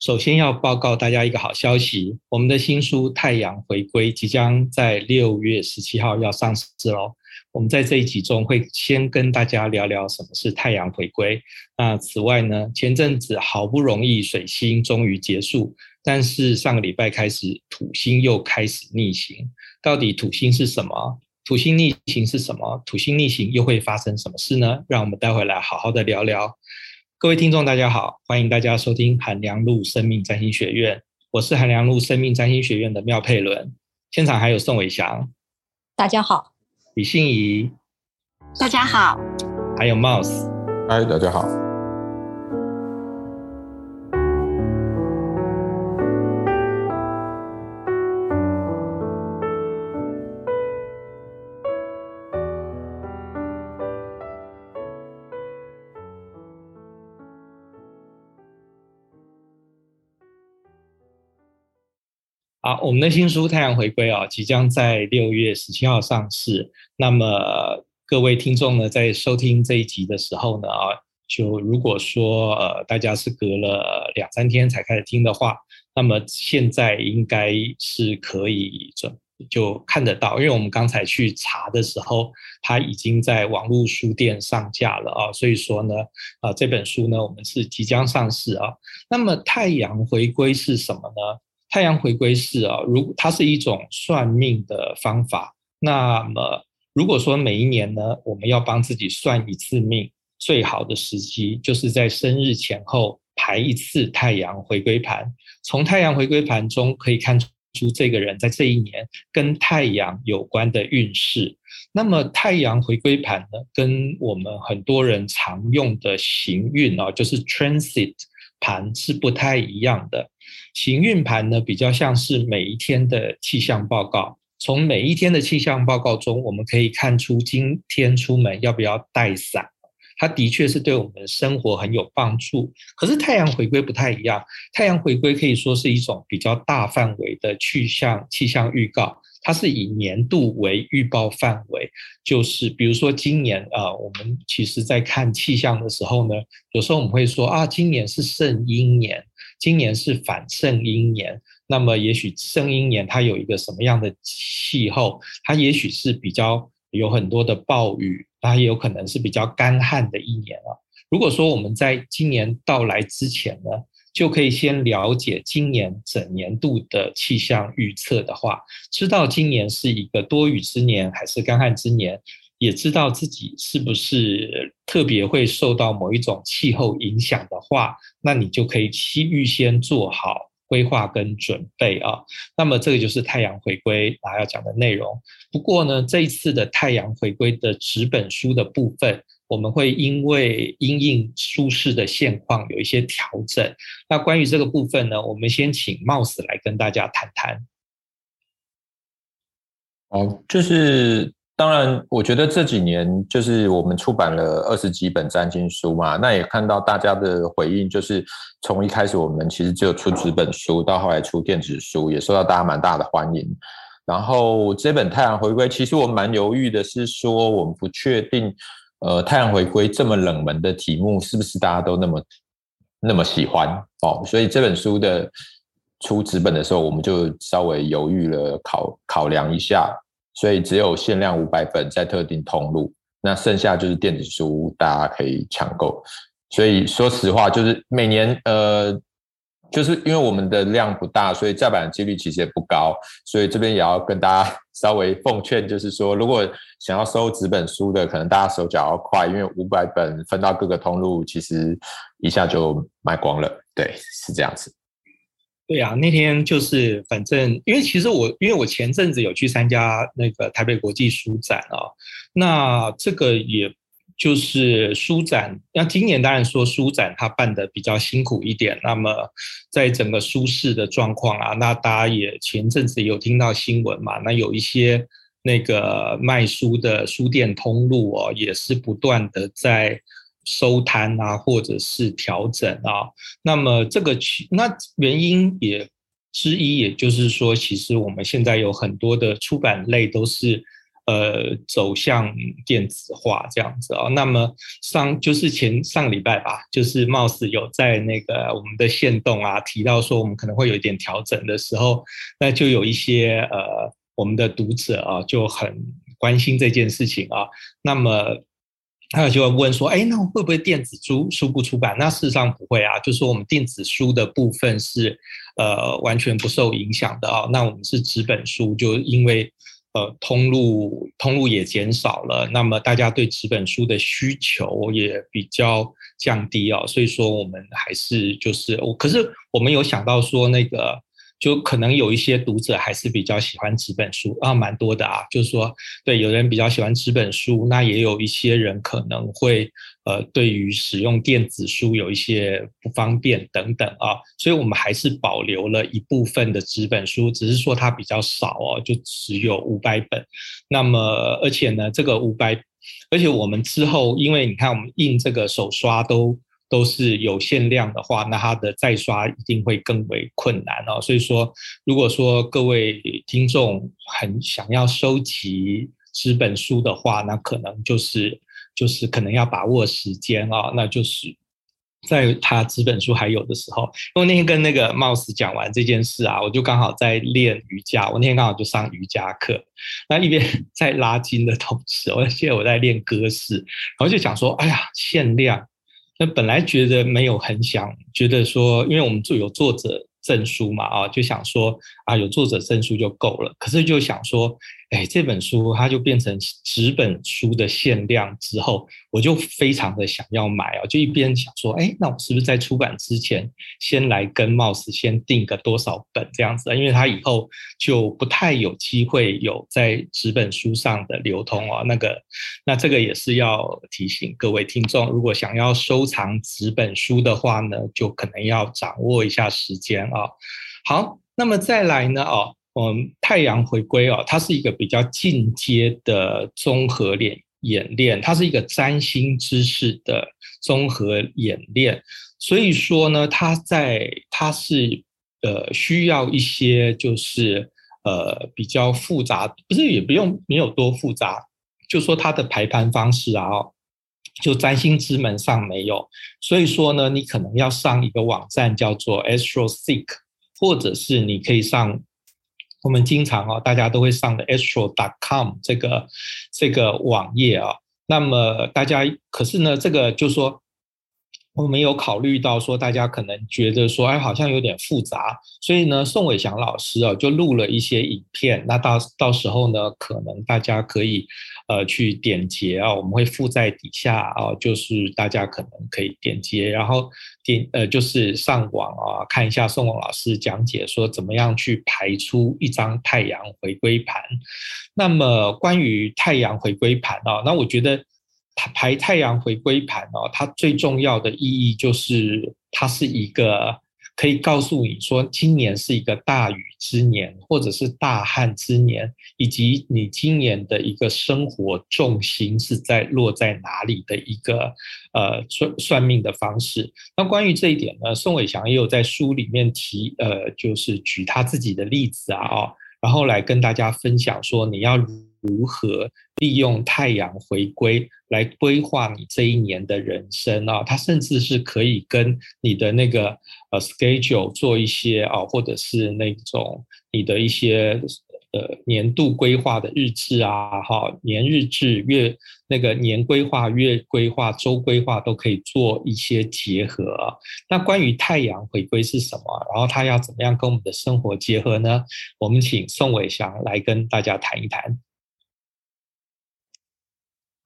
首先要报告大家一个好消息，我们的新书《太阳回归》即将在6月17号要上市咯。我们在这一集中会先跟大家聊聊什么是太阳回归。那此外呢，前阵子好不容易水星终于结束，但是上个礼拜开始土星又开始逆行。到底土星是什么？土星逆行是什么？土星逆行又会发生什么事呢？让我们待会来好好的聊聊。各位听众大家好，欢迎大家收听韩良路生命占星学院，我是韩良路生命占星学院的妙佩伦，现场还有宋伟翔，大家好，李信怡，大家好，还有 Mouse， 嗨，大家好。好，我们的新书《太阳回归》即将在6月17号上市。那么各位听众呢，在收听这一集的时候呢，就如果说大家是隔了两三天才开始听的话，那么现在应该是可以就看得到，因为我们刚才去查的时候，它已经在网络书店上架了所以说呢，这本书呢，我们是即将上市那么太阳回归是什么呢？太阳回归是它是一种算命的方法。那么如果说每一年呢，我们要帮自己算一次命，最好的时机就是在生日前后排一次太阳回归盘。从太阳回归盘中可以看出这个人在这一年跟太阳有关的运势。那么太阳回归盘呢，跟我们很多人常用的行运就是 transit 盘是不太一样的。行运盘呢，比较像是每一天的气象报告，从每一天的气象报告中，我们可以看出今天出门要不要带伞，它的确是对我们生活很有帮助。可是太阳回归不太一样，太阳回归可以说是一种比较大范围的气象预告，它是以年度为预报范围，就是比如说今年我们其实在看气象的时候呢，有时候我们会说今年是圣婴年，今年是反圣婴年，那么也许圣婴年它有一个什么样的气候，它也许是比较有很多的暴雨，它也有可能是比较干旱的一年如果说我们在今年到来之前呢，就可以先了解今年整年度的气象预测的话，知道今年是一个多雨之年还是干旱之年，也知道自己是不是特别会受到某一种气候影响的话，那你就可以预先做好规划跟准备那么这个就是太阳回归要讲的内容。不过呢，这一次的太阳回归的纸本书的部分，我们会因为因应舒适的现况有一些调整。那关于这个部分呢，我们先请 Mouse 来跟大家谈谈。就是当然我觉得这几年就是我们出版了20几本占星书嘛，那也看到大家的回应，就是从一开始我们其实只有出纸本书，到后来出电子书，也受到大家蛮大的欢迎。然后这本太阳回归，其实我蛮犹豫的是说，我们不确定太阳回归这么冷门的题目是不是大家都那么喜欢所以这本书的出纸本的时候，我们就稍微犹豫了，考量一下，所以只有限量500本在特定通路，那剩下就是电子书大家可以抢购。所以说实话，就是每年就是因为我们的量不大，所以再版的几率其实也不高，所以这边也要跟大家稍微奉劝，就是说如果想要收纸本书的，可能大家手脚要快，因为500本分到各个通路，其实一下就卖光了。对，是这样子。对啊，那天就是反正因为我前阵子有去参加那个台北国际书展那这个也就是书展，那今年当然说书展它办得比较辛苦一点，那么在整个书市的状况那大家也前阵子有听到新闻嘛，那有一些那个卖书的书店通路也是不断的在收摊或者是调整那么这个那原因也之一，也就是说，其实我们现在有很多的出版类都是走向电子化这样子哦。那么就是上礼拜吧，就是 Mouse 有在那个我们的限动啊提到说我们可能会有一点调整的时候，那就有一些我们的读者啊就很关心这件事情啊。那么他就会问说，哎，那会不会电子书不出版？那事实上不会啊，就是我们电子书的部分是完全不受影响的啊。那我们是纸本书，就因为通路也减少了，那么大家对纸本书的需求也比较降低哦，所以说我们还是可是我们有想到说那个就可能有一些读者还是比较喜欢纸本书啊，蛮多的啊，就是说对，有人比较喜欢纸本书，那也有一些人可能会对于使用电子书有一些不方便等等啊，所以我们还是保留了一部分的纸本书，只是说它比较少哦，就只有500本。那么而且呢，这个而且我们之后因为你看我们印这个手刷都是有限量的话，那它的再刷一定会更为困难哦。所以说，如果说各位听众很想要收集纸本书的话，那可能就是可能要把握时间哦。那就是在他纸本书还有的时候，因为那天跟那个 Mouse 讲完这件事啊，我就刚好在练瑜伽，我那天刚好就上瑜伽课，那一边在拉筋的同时，而且我在练歌式，然后就想说，哎呀，限量。那本来觉得没有很想，觉得说，因为我们有作者证书嘛，啊，就想说啊，有作者证书就够了。可是就想说，哎，这本书它就变成纸本书的限量之后，我就非常的想要买啊，就一边想说，哎，那我是不是在出版之前先来跟 Mouse 先订个多少本这样子？因为它以后就不太有机会有在纸本书上的流通啊。那这个也是要提醒各位听众，如果想要收藏纸本书的话呢，就可能要掌握一下时间啊。好，那么再来呢，哦。太阳回归哦，它是一个比较进阶的综合演练，它是一个占星知识的综合演练，所以说呢，它是需要一些就是比较复杂，不是也不用没有多复杂，就说它的排盘方式啊、哦。就占星之门上没有，所以说呢，你可能要上一个网站叫做 AstroSeek， 或者是你可以上。我们经常大家都会上的 astro.com 这个网页啊，那么大家可是呢，这个就是说我们有考虑到说大家可能觉得说哎好像有点复杂，所以呢宋伟翔老师啊就录了一些影片，那到时候呢可能大家可以去点击啊，我们会附在底下啊，就是大家可能可以点击，然后就是上网啊看一下宋伟老师讲解说怎么样去排出一张太阳回归盘。那么关于太阳回归盘啊，那我觉得排太阳回归盘哦，它最重要的意义就是它是一个可以告诉你说今年是一个大雨之年或者是大旱之年，以及你今年的一个生活重心是落在哪里的一个算命的方式。那关于这一点呢，宋伟翔也有在书里面提就是举他自己的例子啊哦，然后来跟大家分享说你要如何利用太阳回归来规划你这一年的人生啊，它甚至是可以跟你的那个schedule 做一些啊，或者是那种你的一些年度规划的日志啊，哈，年日志、月那个年规划、月规划、周规划都可以做一些结合啊。那关于太阳回归是什么？然后它要怎么样跟我们的生活结合呢？我们请宋伟翔来跟大家谈一谈。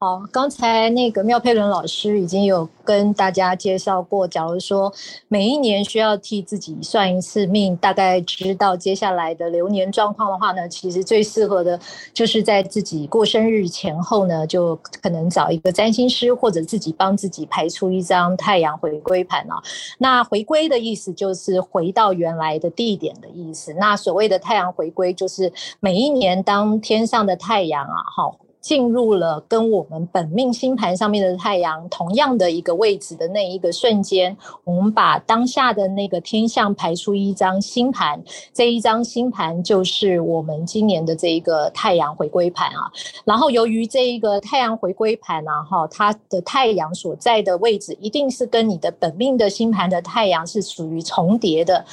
好，刚才那个妙佩伦老师已经有跟大家介绍过，假如说每一年需要替自己算一次命，大概知道接下来的流年状况的话呢，其实最适合的就是在自己过生日前后呢，就可能找一个占星师或者自己帮自己排出一张太阳回归盘啊。那回归的意思就是回到原来的地点的意思。那所谓的太阳回归，就是每一年当天上的太阳啊，进入了跟我们本命星盘上面的太阳同样的一个位置的那一个瞬间，我们把当下的那个天象排出一张星盘，这一张星盘就是我们今年的这一个太阳回归盘啊。然后由于这一个太阳回归盘啊，它的太阳所在的位置一定是跟你的本命的星盘的太阳是属于重叠的，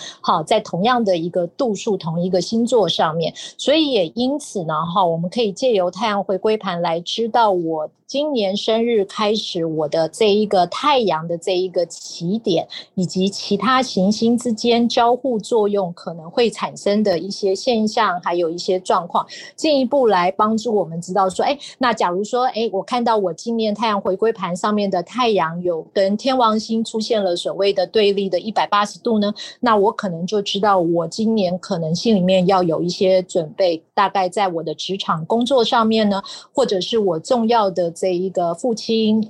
在同样的一个度数同一个星座上面，所以也因此呢，我们可以借由太阳回归盘来知道我今年生日开始我的这一个太阳的这一个起点以及其他行星之间交互作用可能会产生的一些现象还有一些状况，进一步来帮助我们知道说，那假如说我看到我今年太阳回归盘上面的太阳有跟天王星出现了所谓的对立的180度呢，那我可能就知道我今年可能心里面要有一些准备，大概在我的职场工作上面呢，或者是我重要的这一个父亲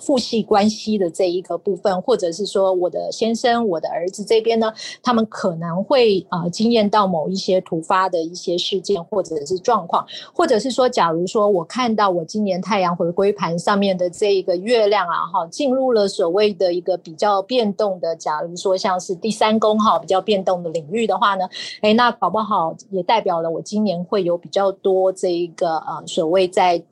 父系关系的这一个部分，或者是说我的先生我的儿子这边呢，他们可能会经验到某一些突发的一些事件或者是状况，或者是说假如说我看到我今年太阳回归盘上面的这一个月亮啊，进入了所谓的一个比较变动的，假如说像是第三宫比较变动的领域的话呢，那搞不好也代表了我今年会有比较多这一个所谓在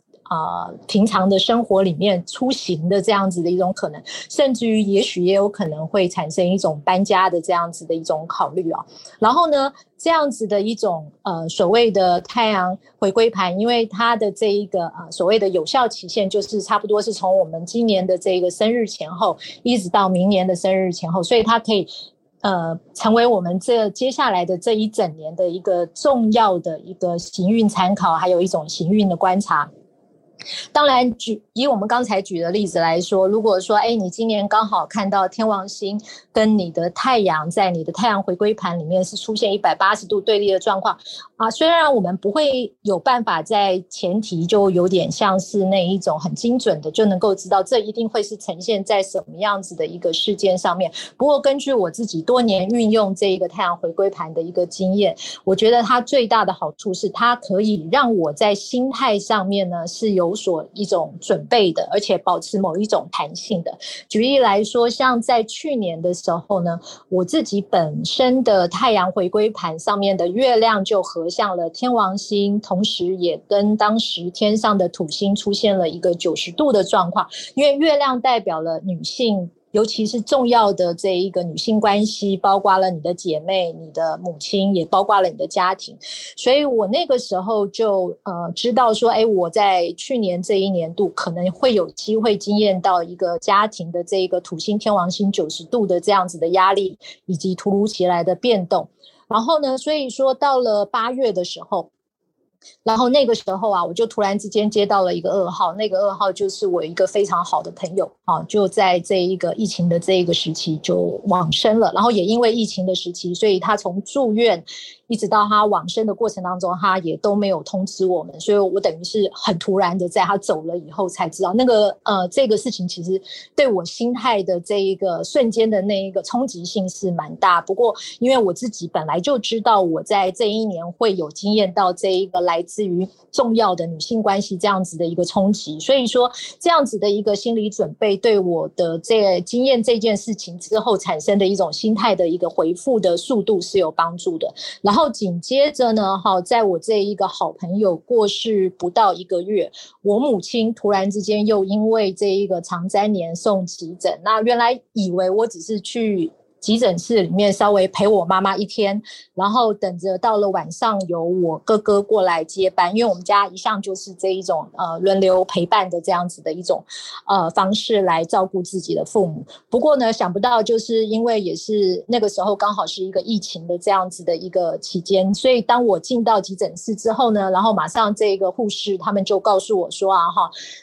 平常的生活里面出行的这样子的一种可能，甚至于也许也有可能会产生一种搬家的这样子的一种考虑啊。然后呢，这样子的一种所谓的太阳回归盘，因为它的这一个所谓的有效期限就是差不多是从我们今年的这个生日前后一直到明年的生日前后，所以它可以成为我们这接下来的这一整年的一个重要的一个行运参考，还有一种行运的观察。当然以我们刚才举的例子来说，如果说你今年刚好看到天王星跟你的太阳在你的太阳回归盘里面是出现180度对立的状况啊，虽然我们不会有办法在前提就有点像是那一种很精准的就能够知道这一定会是呈现在什么样子的一个事件上面，不过根据我自己多年运用这一个太阳回归盘的一个经验，我觉得它最大的好处是它可以让我在心态上面呢是有所一种准备的，而且保持某一种弹性的。举例来说，像在去年的时候呢，我自己本身的太阳回归盘上面的月亮就合相了天王星，同时也跟当时天上的土星出现了一个90度的状况，因为月亮代表了女性，尤其是重要的这一个女性关系，包括了你的姐妹、你的母亲，也包括了你的家庭。所以我那个时候就知道说，我在去年这一年度可能会有机会经验到一个家庭的这一个土星天王星90度的这样子的压力，以及突如其来的变动。然后呢，所以说到了8月的时候，然后那个时候啊，我就突然之间接到了一个2号，那个2号就是我一个非常好的朋友啊，就在这一个疫情的这一个时期就往生了，然后也因为疫情的时期，所以他从住院一直到他往生的过程当中，他也都没有通知我们，所以我等于是很突然的在他走了以后才知道那个这个事情，其实对我心态的这一个瞬间的那一个冲击性是蛮大，不过因为我自己本来就知道我在这一年会有经验到这一个来自于重要的女性关系这样子的一个冲击，所以说这样子的一个心理准备对我的这经验这件事情之后产生的一种心态的一个回复的速度是有帮助的。然后紧接着呢，在我这一个好朋友过世不到1个月，我母亲突然之间又因为这一个肠粘连送急诊，那原来以为我只是去急诊室里面稍微陪我妈妈1天，然后等着到了晚上由我哥哥过来接班，因为我们家一向就是这一种轮流陪伴的这样子的一种方式来照顾自己的父母。不过呢，想不到就是因为也是那个时候刚好是一个疫情的这样子的一个期间，所以当我进到急诊室之后呢，然后马上这个护士他们就告诉我说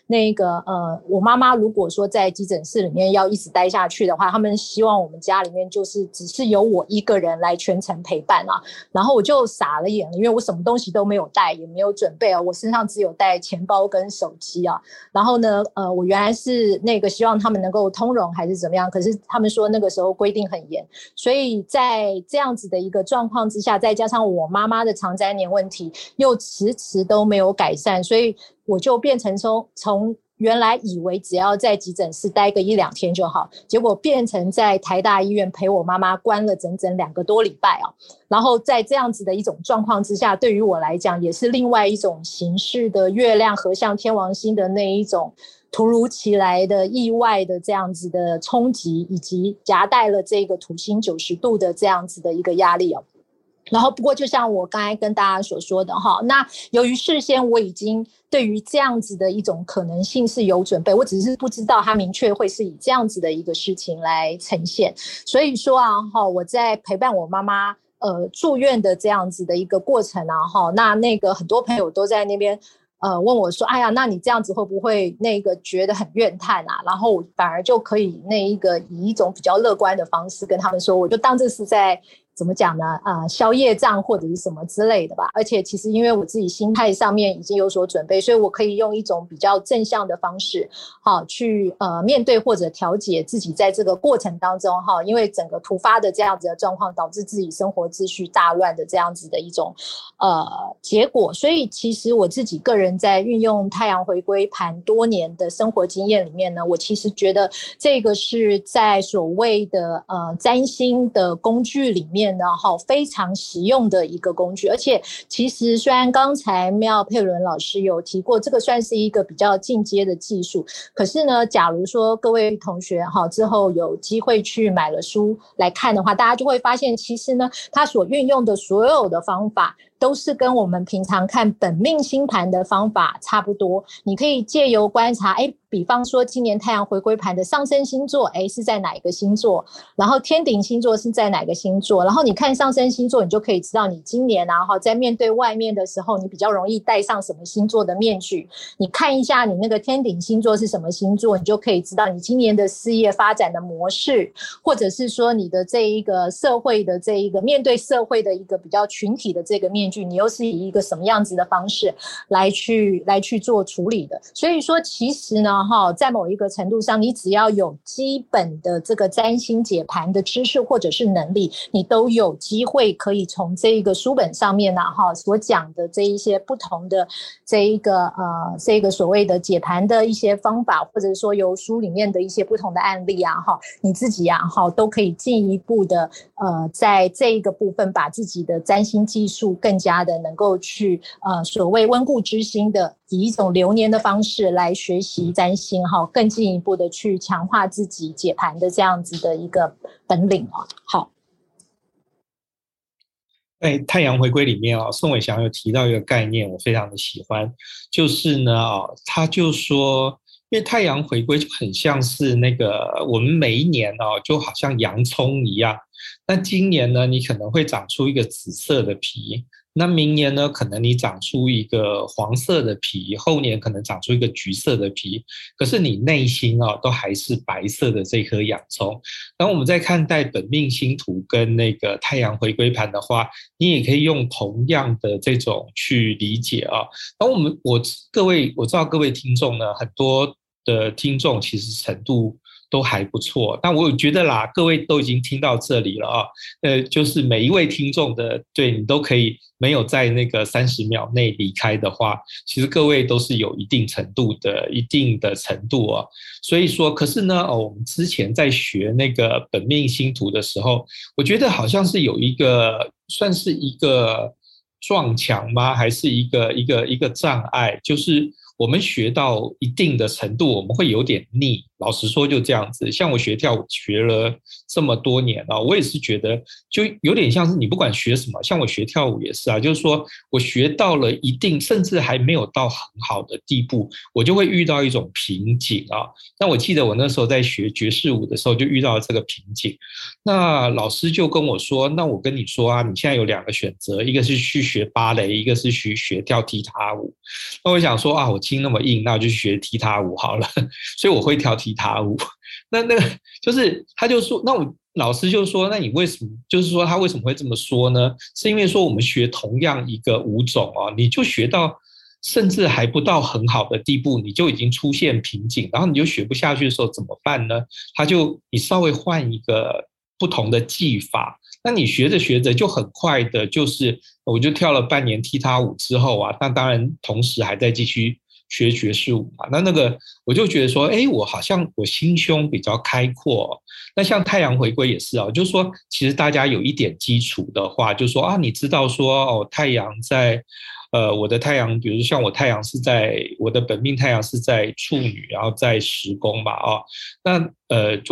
那个我妈妈如果说在急诊室里面要一直待下去的话，他们希望我们家里面就是只是由我一个人来全程陪伴啊，然后我就傻了眼了，因为我什么东西都没有带，也没有准备啊，我身上只有带钱包跟手机啊。然后呢，我原来是那个希望他们能够通融还是怎么样，可是他们说那个时候规定很严，所以在这样子的一个状况之下，再加上我妈妈的肠粘连问题又迟迟都没有改善，所以我就变成从原来以为只要在急诊室待个1-2天就好，结果变成在台大医院陪我妈妈关了整整2个多礼拜啊。然后在这样子的一种状况之下，对于我来讲也是另外一种形式的月亮合相天王星的那一种突如其来的意外的这样子的冲击，以及夹带了这个土星90度的这样子的一个压力啊。然后不过就像我刚才跟大家所说的哈，那由于事先我已经对于这样子的一种可能性是有准备，我只是不知道它明确会是以这样子的一个事情来呈现。所以说啊哈，我在陪伴我妈妈住院的这样子的一个过程啊哈，那个很多朋友都在那边问我说，哎呀，那你这样子会不会那个觉得很怨叹啊？然后反而就可以那一个以一种比较乐观的方式跟他们说，我就当这是在怎么讲呢？消业障或者是什么之类的吧。而且其实因为我自己心态上面已经有所准备，所以我可以用一种比较正向的方式，好去面对或者调节自己在这个过程当中哈。因为整个突发的这样子的状况，导致自己生活秩序大乱的这样子的一种结果。所以其实我自己个人在运用太阳回归盘多年的生活经验里面呢，我其实觉得这个是在所谓的占星的工具里面。然后非常实用的一个工具，而且其实虽然刚才廖佩伦老师有提过，这个算是一个比较进阶的技术，可是呢，假如说各位同学之后有机会去买了书来看的话，大家就会发现其实呢，它所运用的所有的方法都是跟我们平常看本命星盘的方法差不多。你可以借由观察，比方说今年太阳回归盘的上升星座是在哪一个星座，然后天顶星座是在哪个星座，然后你看上升星座，你就可以知道你今年啊在面对外面的时候，你比较容易戴上什么星座的面具。你看一下你那个天顶星座是什么星座，你就可以知道你今年的事业发展的模式，或者是说你的这一个社会的这一个面对社会的一个比较群体的这个面具，你又是以一个什么样子的方式来去做处理的。所以说其实呢在某一个程度上，你只要有基本的这个占星解盘的知识或者是能力，你都有机会可以从这一个书本上面呢所讲的这一些不同的这个所谓的解盘的一些方法，或者说由书里面的一些不同的案例啊你自己啊都可以进一步的在这一个部分把自己的占星技术更加的能够去所谓温故知新的，以一种流年的方式来学习占星更进一步的去强化自己解盘的这样子的一个本领好。在太阳回归里面宋伟翔有提到一个概念我非常的喜欢，就是呢他就说因为太阳回归就很像是那个我们每一年就好像洋葱一样，那今年呢你可能会长出一个紫色的皮，那明年呢可能你长出一个黄色的皮，后年可能长出一个橘色的皮，可是你内心都还是白色的这颗洋葱。然后我们在看待本命星图跟那个太阳回归盘的话，你也可以用同样的这种去理解然后我知道各位听众呢，很多的听众其实程度都还不错，但我觉得啦，各位都已经听到这里了就是每一位听众的，对你都可以没有在那个30秒内离开的话，其实各位都是有一定的程度所以说，可是呢我们之前在学那个本命星图的时候，我觉得好像是有一个算是一个撞墙吗？还是一个障碍？就是我们学到一定的程度我们会有点腻，老实说就这样子。像我学跳舞学了这么多年我也是觉得就有点像是你不管学什么，像我学跳舞也是就是说我学到了一定甚至还没有到很好的地步，我就会遇到一种瓶颈那我记得我那时候在学爵士舞的时候就遇到了这个瓶颈，那老师就跟我说，那我跟你说你现在有2个选择，一个是去学芭蕾，一个是去学跳踢踏舞。那我想说我那么硬，那我就学踢踏舞好了，所以我会跳踢踏舞。那个就是他就说，那我老师就说，那你为什么就是说他为什么会这么说呢？是因为说我们学同样一个舞种哦，你就学到甚至还不到很好的地步，你就已经出现瓶颈，然后你就学不下去的时候怎么办呢？他就你稍微换一个不同的技法，那你学着学着就很快的，就是我就跳了半年踢踏舞之后啊，那当然同时还在继续学爵士舞嘛，那个我就觉得说，哎，我好像我心胸比较开阔哦。那像太阳回归也是哦，就是说其实大家有一点基础的话，就说啊，你知道说哦，太阳在我的太阳，比如像我太阳是在我的本命太阳是在处女，然后在十宫嘛哦，那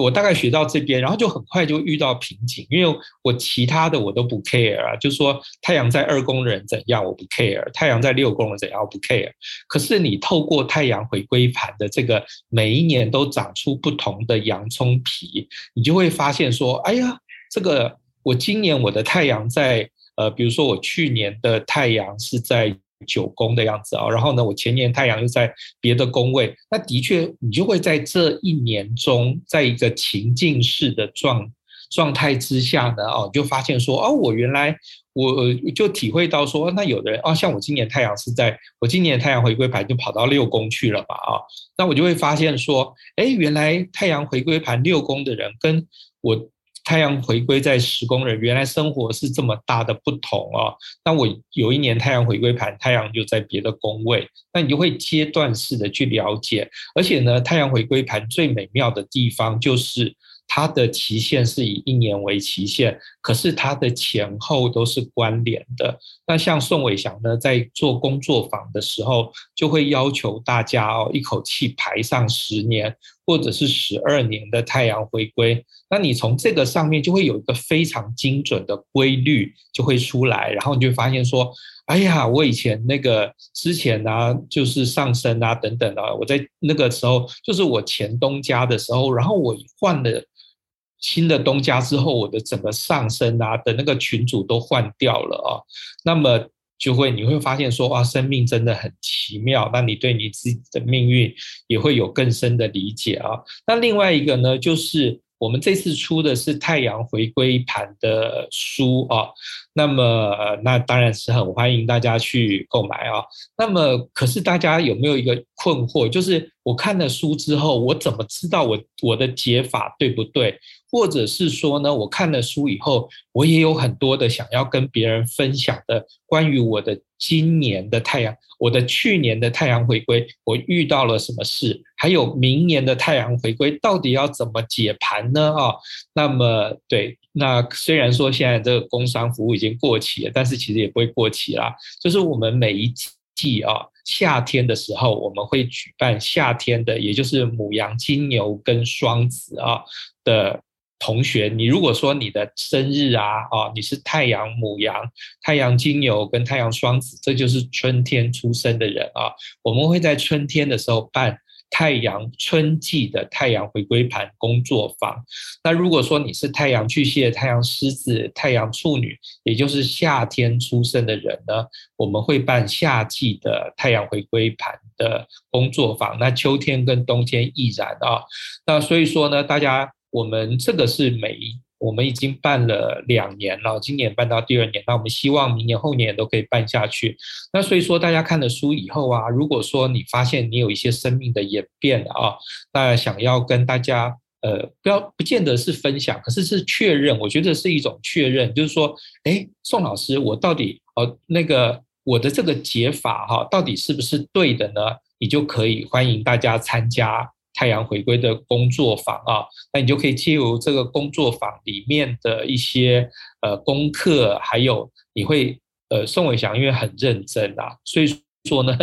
我大概学到这边，然后就很快就遇到瓶颈，因为我其他的我都不 care 啊，就是说太阳在二宫的人怎样我不 care， 太阳在六宫的人怎样我不 care， 可是你透过太阳回归盘的这个每一年都长出不同的洋葱皮，你就会发现说，哎呀，这个我今年我的太阳在比如说我去年的太阳是在九宫的样子啊，然后呢，我前年太阳又在别的宫位，那的确你就会在这一年中，在一个情境式的状态之下呢，哦，就发现说，哦，我原来我就体会到说，那有的人啊，像我今年太阳是在我今年太阳回归盘就跑到六宫去了吧啊，那我就会发现说，哎，原来太阳回归盘六宫的人跟我太阳回归在十宫人原来生活是这么大的不同哦。那我有一年太阳回归盘，太阳就在别的宫位，那你就会阶段式的去了解。而且呢，太阳回归盘最美妙的地方就是它的期限是以一年为期限，可是它的前后都是关联的。那像宋伟翔呢，在做工作坊的时候，就会要求大家哦，一口气排上10年或者是12年的太阳回归。那你从这个上面就会有一个非常精准的规律就会出来，然后你就发现说，哎呀，我以前那个之前啊，就是上升啊等等啊，我在那个时候就是我前东家的时候，然后我换了新的东家之后，我的整个上升啊的那个群组都换掉了啊，那么就会你会发现说，哇，生命真的很奇妙，那你对你自己的命运也会有更深的理解啊。那另外一个呢，就是我们这次出的是太阳回归盘的书啊，那么那当然是很欢迎大家去购买啊。那么可是大家有没有一个困惑，就是我看了书之后，我怎么知道我的解法对不对？或者是说呢，我看了书以后，我也有很多的想要跟别人分享的关于我的今年的太阳，我的去年的太阳回归，我遇到了什么事，还有明年的太阳回归到底要怎么解盘呢？哦，那么对，那虽然说现在这个工商服务已经过期了，但是其实也不会过期啦。就是我们每一季啊，夏天的时候我们会举办夏天的，也就是牡羊、金牛跟双子啊的同学，你如果说你的生日啊，哦，你是太阳牡羊、太阳金牛跟太阳双子，这就是春天出生的人啊。我们会在春天的时候办太阳春季的太阳回归盘工作坊。那如果说你是太阳巨蟹、太阳狮子、太阳处女，也就是夏天出生的人呢，我们会办夏季的太阳回归盘的工作坊。那秋天跟冬天亦然啊。那所以说呢，大家我们这个是我们已经办了2年了，今年办到第2年，那我们希望明年后年都可以办下去。那所以说大家看了书以后啊，如果说你发现你有一些生命的演变啊，那想要跟大家不见得是分享，可是确认，我觉得是一种确认，就是说，哎，宋老师，我到底那个我的这个解法哈，到底是不是对的呢？你就可以欢迎大家参加太阳回归的工作坊啊，那你就可以借由这个工作坊里面的一些功课，还有你会宋伟翔因为很认真啊，所以说呢，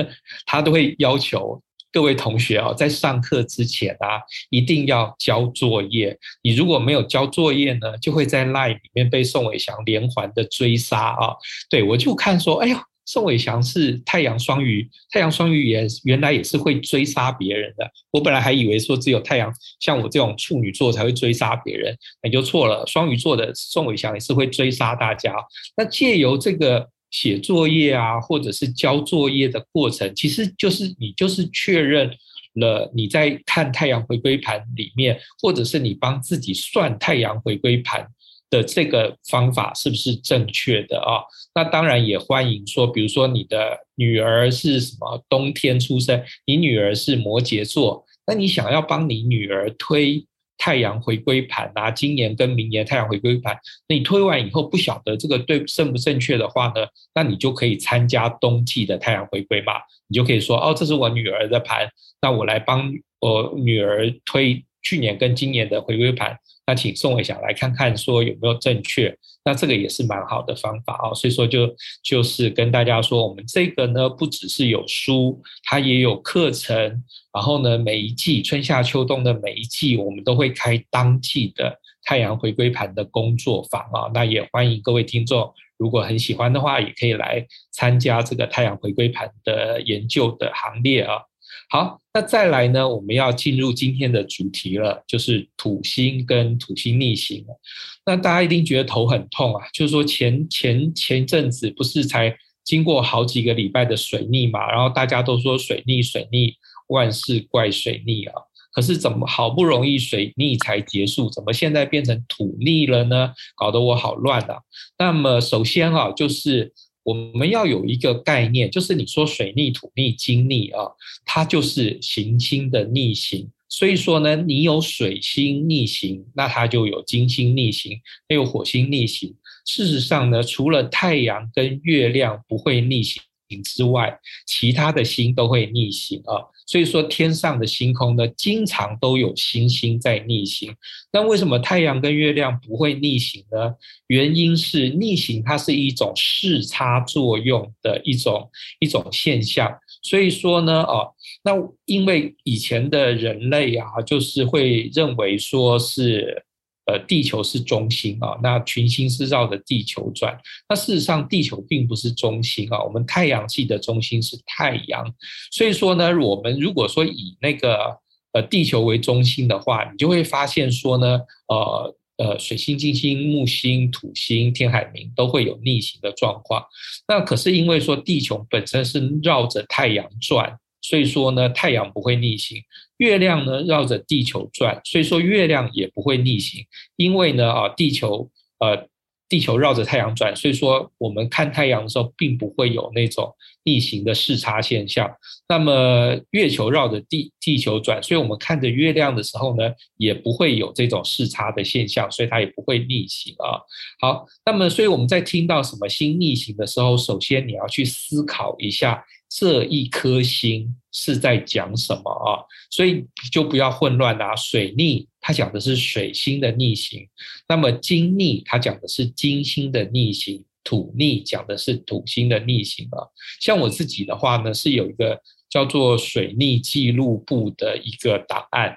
他都会要求各位同学啊，在上课之前啊，一定要交作业。你如果没有交作业呢，就会在 LINE 里面被宋伟翔连环的追杀啊。对，我就看说，哎呦，宋伟翔是太阳双鱼，太阳双鱼也原来也是会追杀别人的。我本来还以为说只有太阳像我这种处女座才会追杀别人，你就错了，双鱼座的宋伟翔也是会追杀大家。那借由这个写作业啊，或者是交作业的过程，其实就是你就是确认了你在看太阳回归盘里面，或者是你帮自己算太阳回归盘的这个方法是不是正确的啊？那当然也欢迎说，比如说你的女儿是什么冬天出生，你女儿是摩羯座，那你想要帮你女儿推太阳回归盘啊，今年跟明年太阳回归盘，那你推完以后不晓得这个对正不正确的话呢，那你就可以参加冬季的太阳回归嘛，你就可以说哦，这是我女儿的盘，那我来帮我女儿推去年跟今年的回归盘，那请宋伟翔来看看说有没有正确，那这个也是蛮好的方法哦。所以说就是跟大家说，我们这个呢不只是有书，它也有课程，然后呢每一季春夏秋冬的每一季我们都会开当季的太阳回归盘的工作坊哦，那也欢迎各位听众如果很喜欢的话也可以来参加这个太阳回归盘的研究的行列哦。好，那再来呢我们要进入今天的主题了，就是土星跟土星逆行。那大家一定觉得头很痛啊，就是说前阵子不是才经过好几个礼拜的水逆嘛，然后大家都说水逆万事怪水逆啊，可是怎么好不容易水逆才结束，怎么现在变成土逆了呢？搞得我好乱啊。那么首先啊，就是我们要有一个概念，就是你说水逆、土逆、金逆啊，它就是行星的逆行。所以说呢，你有水星逆行，那它就有金星逆行，还有火星逆行。事实上呢，除了太阳跟月亮不会逆行之外，其他的星都会逆行啊。所以说天上的星空呢，经常都有星星在逆行。那为什么太阳跟月亮不会逆行呢？原因是逆行它是一种视差作用的一种现象。所以说呢，那因为以前的人类啊，就是会认为说是地球是中心啊，那群星是绕着地球转。那事实上地球并不是中心啊，我们太阳系的中心是太阳。所以说呢，我们如果说以那个地球为中心的话，你就会发现说呢，水星、金星、木星、土星、天海冥都会有逆行的状况。那可是因为说地球本身是绕着太阳转，所以说呢，太阳不会逆行。月亮呢绕着地球转，所以说月亮也不会逆行。因为呢地球绕着太阳转，所以说我们看太阳的时候并不会有那种逆行的视差现象。那么月球绕着地球转，所以我们看着月亮的时候呢也不会有这种视差的现象，所以它也不会逆行啊。好，那么所以我们在听到什么星逆行的时候，首先你要去思考一下这一颗星是在讲什么啊？所以就不要混乱啦。水逆它讲的是水星的逆行，那么金逆它讲的是金星的逆行，土逆讲的是土星的逆行啊。像我自己的话呢，是有一个叫做水逆记录簿的一个档案。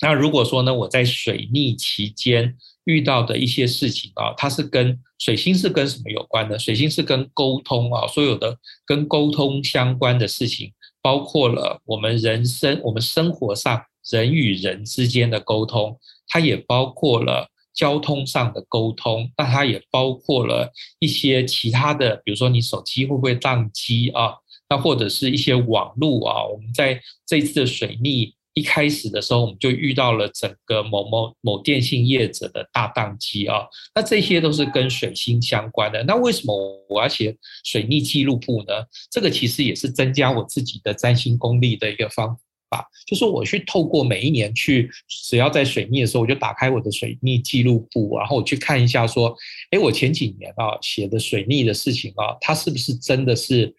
那如果说呢，我在水逆期间遇到的一些事情啊，它是跟水星是跟什么有关呢？水星是跟沟通啊，所有的跟沟通相关的事情，包括了我们生活上人与人之间的沟通，它也包括了交通上的沟通，那它也包括了一些其他的，比如说你手机会不会宕机啊，那或者是一些网路啊。我们在这次的水逆一开始的时候，我们就遇到了整个某电信业者的大宕机啊，那这些都是跟水星相关的。那为什么我要写水逆记录簿呢？这个其实也是增加我自己的占星功力的一个方法，就是我去透过每一年去，只要在水逆的时候，我就打开我的水逆记录簿，然后我去看一下说，我前几年啊写的水逆的事情啊，它是不是真的是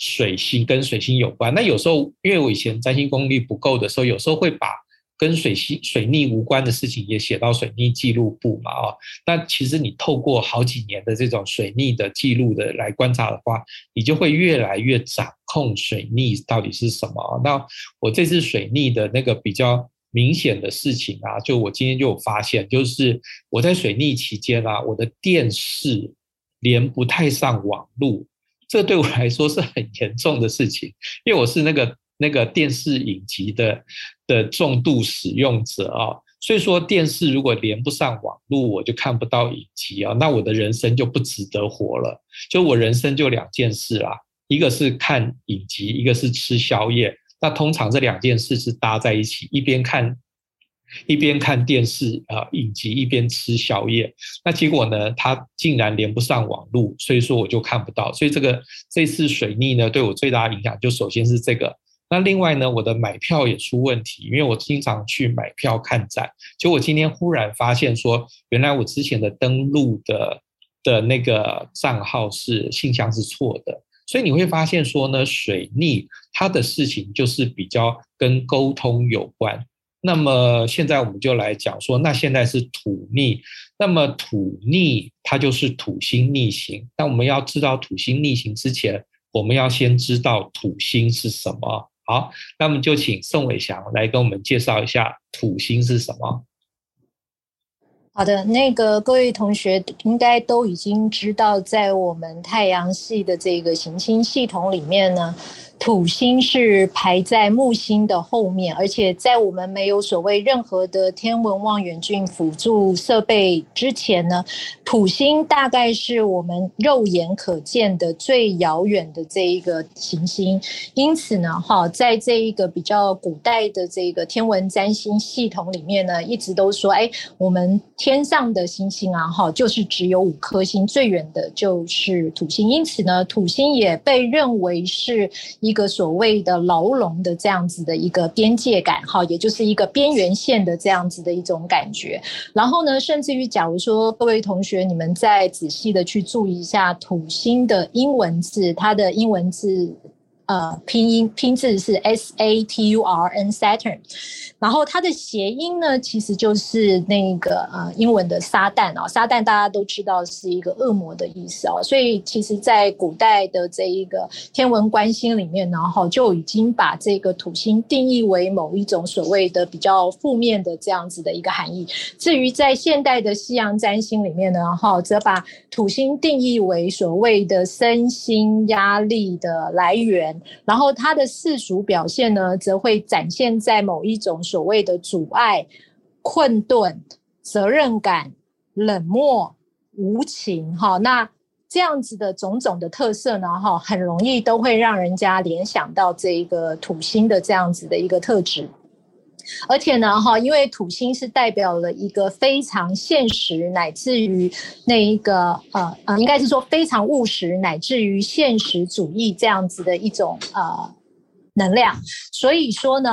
水星跟水星有关。那有时候因为我以前占星功力不够的时候，有时候会把跟水逆无关的事情也写到水逆记录簿嘛。那其实你透过好几年的这种水逆的记录的来观察的话，你就会越来越掌控水逆到底是什么。那我这次水逆的那个比较明显的事情啊，就我今天就有发现，就是我在水逆期间啊，我的电视连不太上网路。这对我来说是很严重的事情，因为我是那个电视影集的重度使用者啊，所以说电视如果连不上网路，我就看不到影集啊，那我的人生就不值得活了。就我人生就两件事啦，一个是看影集，一个是吃宵夜。那通常这两件事是搭在一起，一边看电视影集，一边吃宵夜。那结果呢，它竟然连不上网路，所以说我就看不到。所以这次水逆呢，对我最大的影响就首先是这个。那另外呢，我的买票也出问题，因为我经常去买票看展，结果我今天忽然发现说，原来我之前的登录的那个账号是信箱是错的。所以你会发现说呢，水逆它的事情就是比较跟沟通有关。那么现在我们就来讲说，那现在是土逆，那么土逆它就是土星逆行。那我们要知道土星逆行之前，我们要先知道土星是什么。好，那我们就请宋伟翔来跟我们介绍一下土星是什么。好的，那个各位同学应该都已经知道，在我们太阳系的这个行星系统里面呢，土星是排在木星的后面，而且在我们没有所谓任何的天文望远镜辅助设备之前呢，土星大概是我们肉眼可见的最遥远的这一个行星。因此呢，在这一个比较古代的这个天文占星系统里面呢，一直都说，我们天上的行星啊，就是只有5颗星，最远的就是土星。因此呢，土星也被认为是一个所谓的牢笼的这样子的一个边界感，也就是一个边缘线的这样子的一种感觉。然后呢，甚至于假如说各位同学你们再仔细的去注意一下土星的英文字，它的英文字拼字是 Saturn Saturn， 然后它的谐音呢，其实就是那个英文的撒旦啊，撒旦大家都知道是一个恶魔的意思啊，所以其实，在古代的这一个天文观星里面呢，就已经把这个土星定义为某一种所谓的比较负面的这样子的一个含义。至于在现代的西洋占星里面呢，则把土星定义为所谓的身心压力的来源。然后它的世俗表现呢，则会展现在某一种所谓的阻碍、困顿、责任感、冷漠、无情。那这样子的种种的特色呢，很容易都会让人家联想到这一个土星的这样子的一个特质。而且呢，因为土星是代表了一个非常现实乃至于那一个应该是说非常务实乃至于现实主义这样子的一种能量。所以说呢，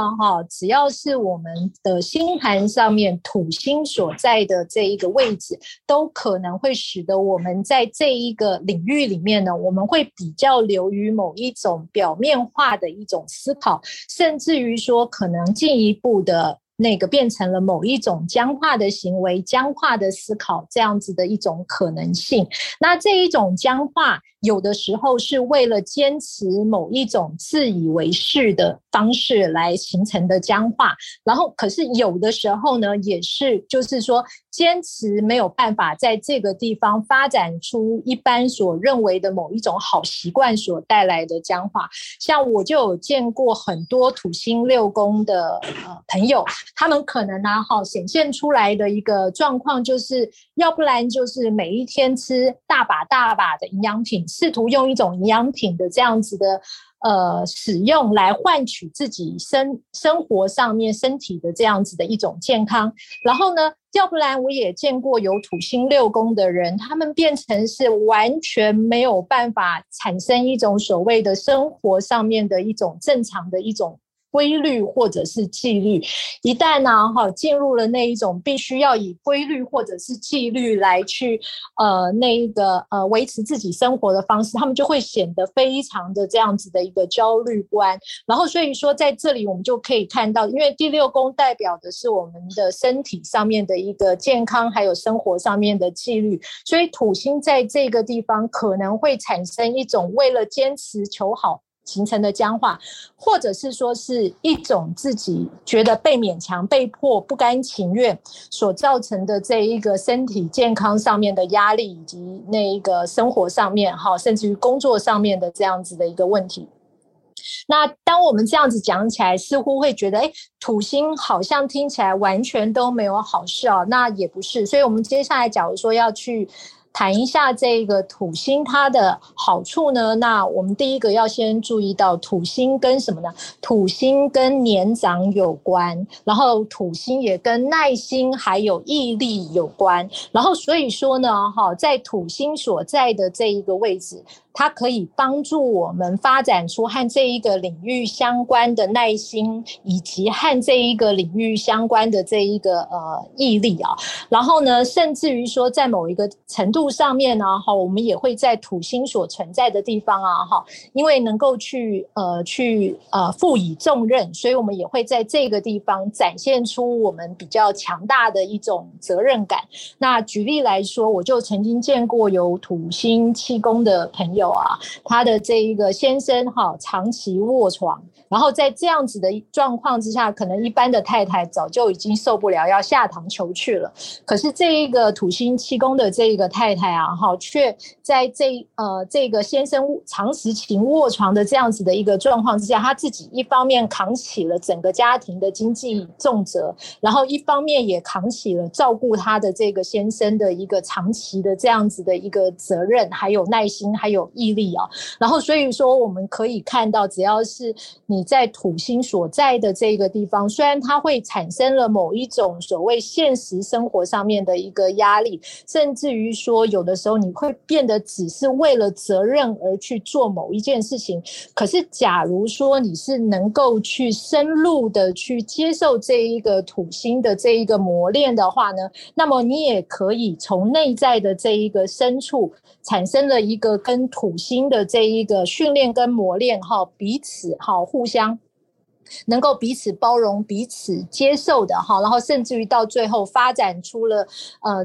只要是我们的星盘上面土星所在的这一个位置，都可能会使得我们在这一个领域里面呢，我们会比较流于某一种表面化的一种思考，甚至于说可能进一步的那个变成了某一种僵化的行为、僵化的思考这样子的一种可能性。那这一种僵化有的时候是为了坚持某一种自以为是的方式来形成的僵化，然后可是有的时候呢，也是就是说坚持没有办法在这个地方发展出一般所认为的某一种好习惯所带来的僵化。像我就有见过很多土星六宫的朋友，他们可能显现出来的一个状况就是，要不然就是每一天吃大把大把的营养品，试图用一种营养品的这样子的使用来换取自己生活上面身体的这样子的一种健康。然后呢，要不然我也见过有土星六宫的人，他们变成是完全没有办法产生一种所谓的生活上面的一种正常的一种规律或者是纪律。一旦进入了那一种必须要以规律或者是纪律来去维持自己生活的方式，他们就会显得非常的这样子的一个焦虑不安。然后所以说在这里我们就可以看到，因为第六宫代表的是我们的身体上面的一个健康，还有生活上面的纪律，所以土星在这个地方可能会产生一种为了坚持求好形成的僵化，或者是说是一种自己觉得被勉强、被迫、不甘情愿所造成的这一个身体健康上面的压力，以及那一个生活上面甚至于工作上面的这样子的一个问题。那当我们这样子讲起来，似乎会觉得土星好像听起来完全都没有好事那也不是。所以我们接下来假如说要去谈一下这个土星它的好处呢，那我们第一个要先注意到土星跟什么呢？土星跟年长有关，然后土星也跟耐心还有毅力有关，然后所以说呢，在土星所在的这一个位置，它可以帮助我们发展出和这一个领域相关的耐心，以及和这一个领域相关的这一个毅力啊。然后呢，甚至于说在某一个程度上面呢，我们也会在土星所存在的地方啊，因为能够去负以重任，所以我们也会在这个地方展现出我们比较强大的一种责任感。那举例来说，我就曾经见过有土星七宫的朋友啊，他的这一个先生长期卧床，然后在这样子的状况之下，可能一般的太太早就已经受不了，要下堂求去了。可是这一个土星七宫的这一个太太啊，却在这个先生长时期卧床的这样子的一个状况之下，他自己一方面扛起了整个家庭的经济重责，然后一方面也扛起了照顾他的这个先生的一个长期的这样子的一个责任，还有耐心，还有毅力啊。然后所以说我们可以看到，只要是你在土星所在的这个地方，虽然它会产生了某一种所谓现实生活上面的一个压力，甚至于说有的时候你会变得只是为了责任而去做某一件事情，可是假如说你是能够去深入的去接受这一个土星的这一个磨练的话呢，那么你也可以从内在的这一个深处产生了一个跟土星的这一个训练跟磨练，彼此互相能够彼此包容、彼此接受的，然后甚至于到最后发展出了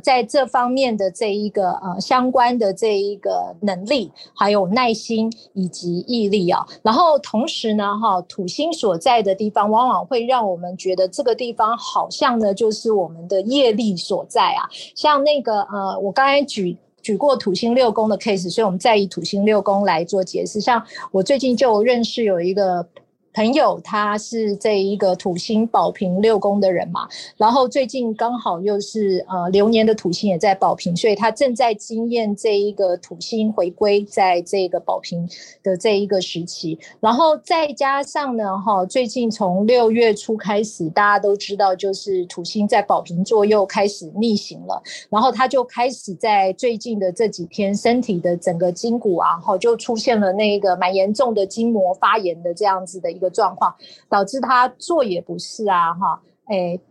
在这方面的这一个相关的这一个能力，还有耐心以及毅力啊。然后同时呢，土星所在的地方往往会让我们觉得这个地方好像呢就是我们的业力所在啊。像那个我刚才举过土星六宫的 case， 所以我们再以土星六宫来做解释。像我最近就认识有一个朋友，他是这一个土星宝瓶六宫的人嘛，然后最近刚好又是流年的土星也在宝瓶，所以他正在经验这一个土星回归在这个宝瓶的这一个时期。然后再加上呢，最近从6月初开始，大家都知道就是土星在宝瓶座又开始逆行了，然后他就开始在最近的这几天身体的整个筋骨啊，就出现了那个蛮严重的筋膜发炎的这样子的一个状况，导致他坐也不是啊，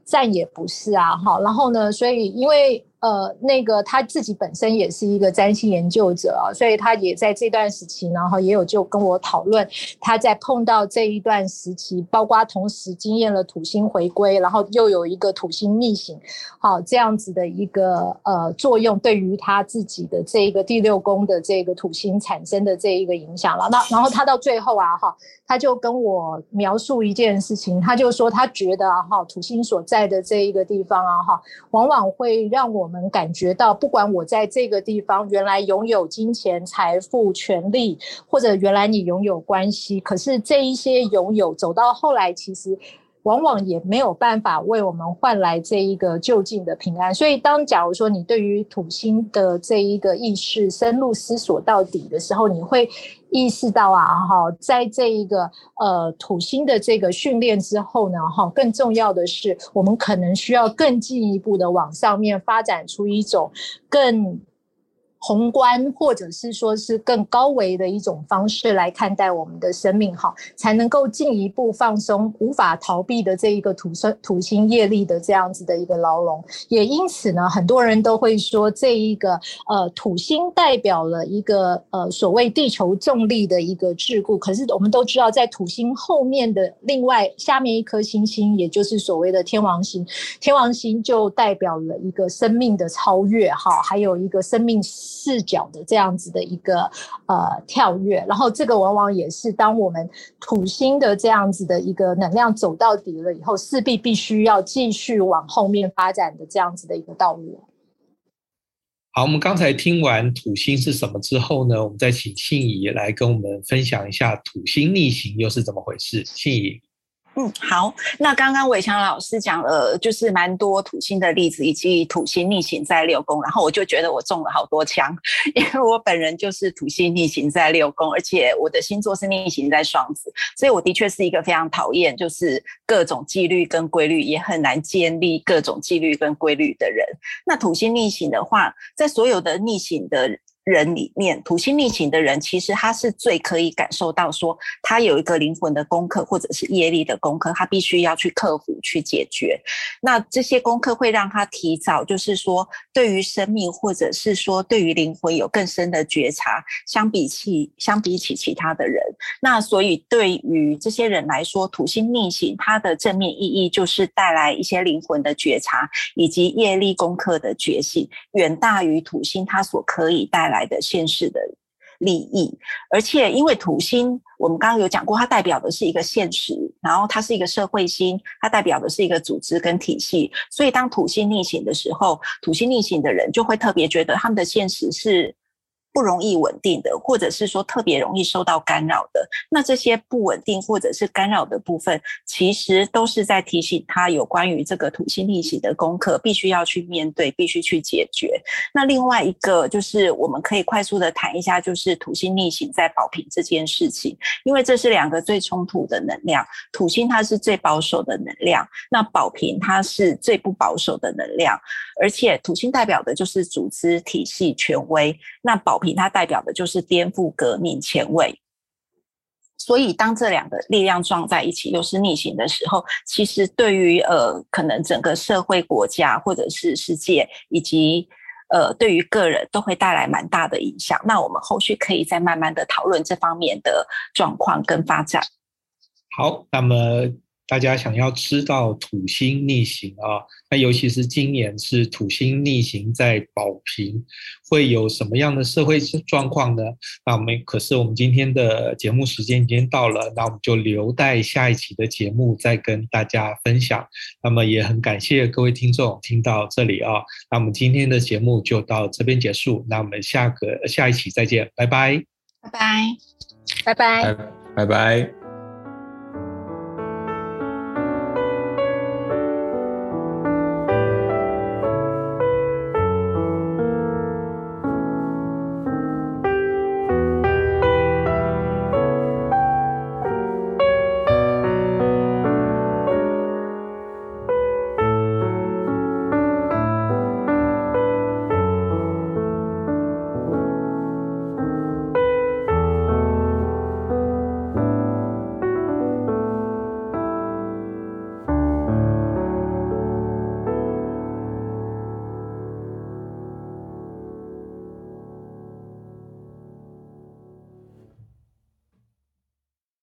站也不是啊，然后呢，所以因为那个他自己本身也是一个占星研究者啊，所以他也在这段时期，然后也有就跟我讨论，他在碰到这一段时期，包括同时经验了土星回归，然后又有一个土星逆行，这样子的一个作用，对于他自己的这一个第六宫的这个土星产生的这一个影响了。然后他到最后啊，他就跟我描述一件事情，他就说他觉得啊，土星所在的这一个地方啊，往往会让我们感觉到，不管我在这个地方原来拥有金钱、财富、权力，或者原来你拥有关系，可是这一些拥有走到后来，其实往往也没有办法为我们换来这一个究竟的平安。所以当假如说你对于土星的这一个意识深入思索到底的时候，你会意识到啊，在这一个土星的这个训练之后呢，更重要的是我们可能需要更进一步的往上面发展出一种更宏观，或者是说是更高维的一种方式来看待我们的生命，才能够进一步放松无法逃避的这一个土星业力的这样子的一个牢笼。也因此呢，很多人都会说这一个土星代表了一个所谓地球重力的一个桎梏，可是我们都知道在土星后面的另外下面一颗星星，也就是所谓的天王星，天王星就代表了一个生命的超越，还有一个生命视角的这样子的一个跳跃。然后这个往往也是当我们土星的这样子的一个能量走到底了以后，势必必须要继续往后面发展的这样子的一个道路。好，我们刚才听完土星是什么之后呢，我们再请庆怡来跟我们分享一下土星逆行又是怎么回事。庆怡。好，那刚刚伟强老师讲了就是蛮多土星的例子以及土星逆行在六宫，然后我就觉得我中了好多枪，因为我本人就是土星逆行在六宫，而且我的星座是逆行在双子，所以我的确是一个非常讨厌就是各种纪律跟规律，也很难建立各种纪律跟规律的人。那土星逆行的话，在所有的逆行的人里面，土星逆行的人其实他是最可以感受到说他有一个灵魂的功课或者是业力的功课，他必须要去克服去解决。那这些功课会让他提早就是说对于生命或者是说对于灵魂有更深的觉察，相比起其他的人。那所以对于这些人来说，土星逆行它的正面意义就是带来一些灵魂的觉察以及业力功课的觉醒，远大于土星它所可以带来的现世的利益。而且因为土星我们刚刚有讲过，它代表的是一个现实，然后它是一个社会星，它代表的是一个组织跟体系，所以当土星逆行的时候，土星逆行的人就会特别觉得他们的现实是不容易稳定的，或者是说特别容易受到干扰的。那这些不稳定或者是干扰的部分，其实都是在提醒他有关于这个土星逆行的功课必须要去面对，必须去解决。那另外一个就是我们可以快速的谈一下，就是土星逆行在宝瓶这件事情，因为这是两个最冲突的能量。土星它是最保守的能量，那宝瓶它是最不保守的能量，而且土星代表的就是组织体系权威，那宝瓶它代表的就是颠覆革命前卫。所以当这两个力量撞在一起又是逆行的时候，其实对于可能整个社会国家或者是世界以及对于个人都会带来蛮大的影响。那我们后续可以再慢慢的讨论这方面的状况跟发展。好，那么大家想要知道土星逆行啊，那尤其是今年是土星逆行在宝瓶，会有什么样的社会状况呢？那我们今天的节目时间已经到了，那我们就留待下一期的节目再跟大家分享。那么也很感谢各位听众听到这里啊，那我们今天的节目就到这边结束，那我们下一期再见，拜拜，拜拜，拜拜，拜拜。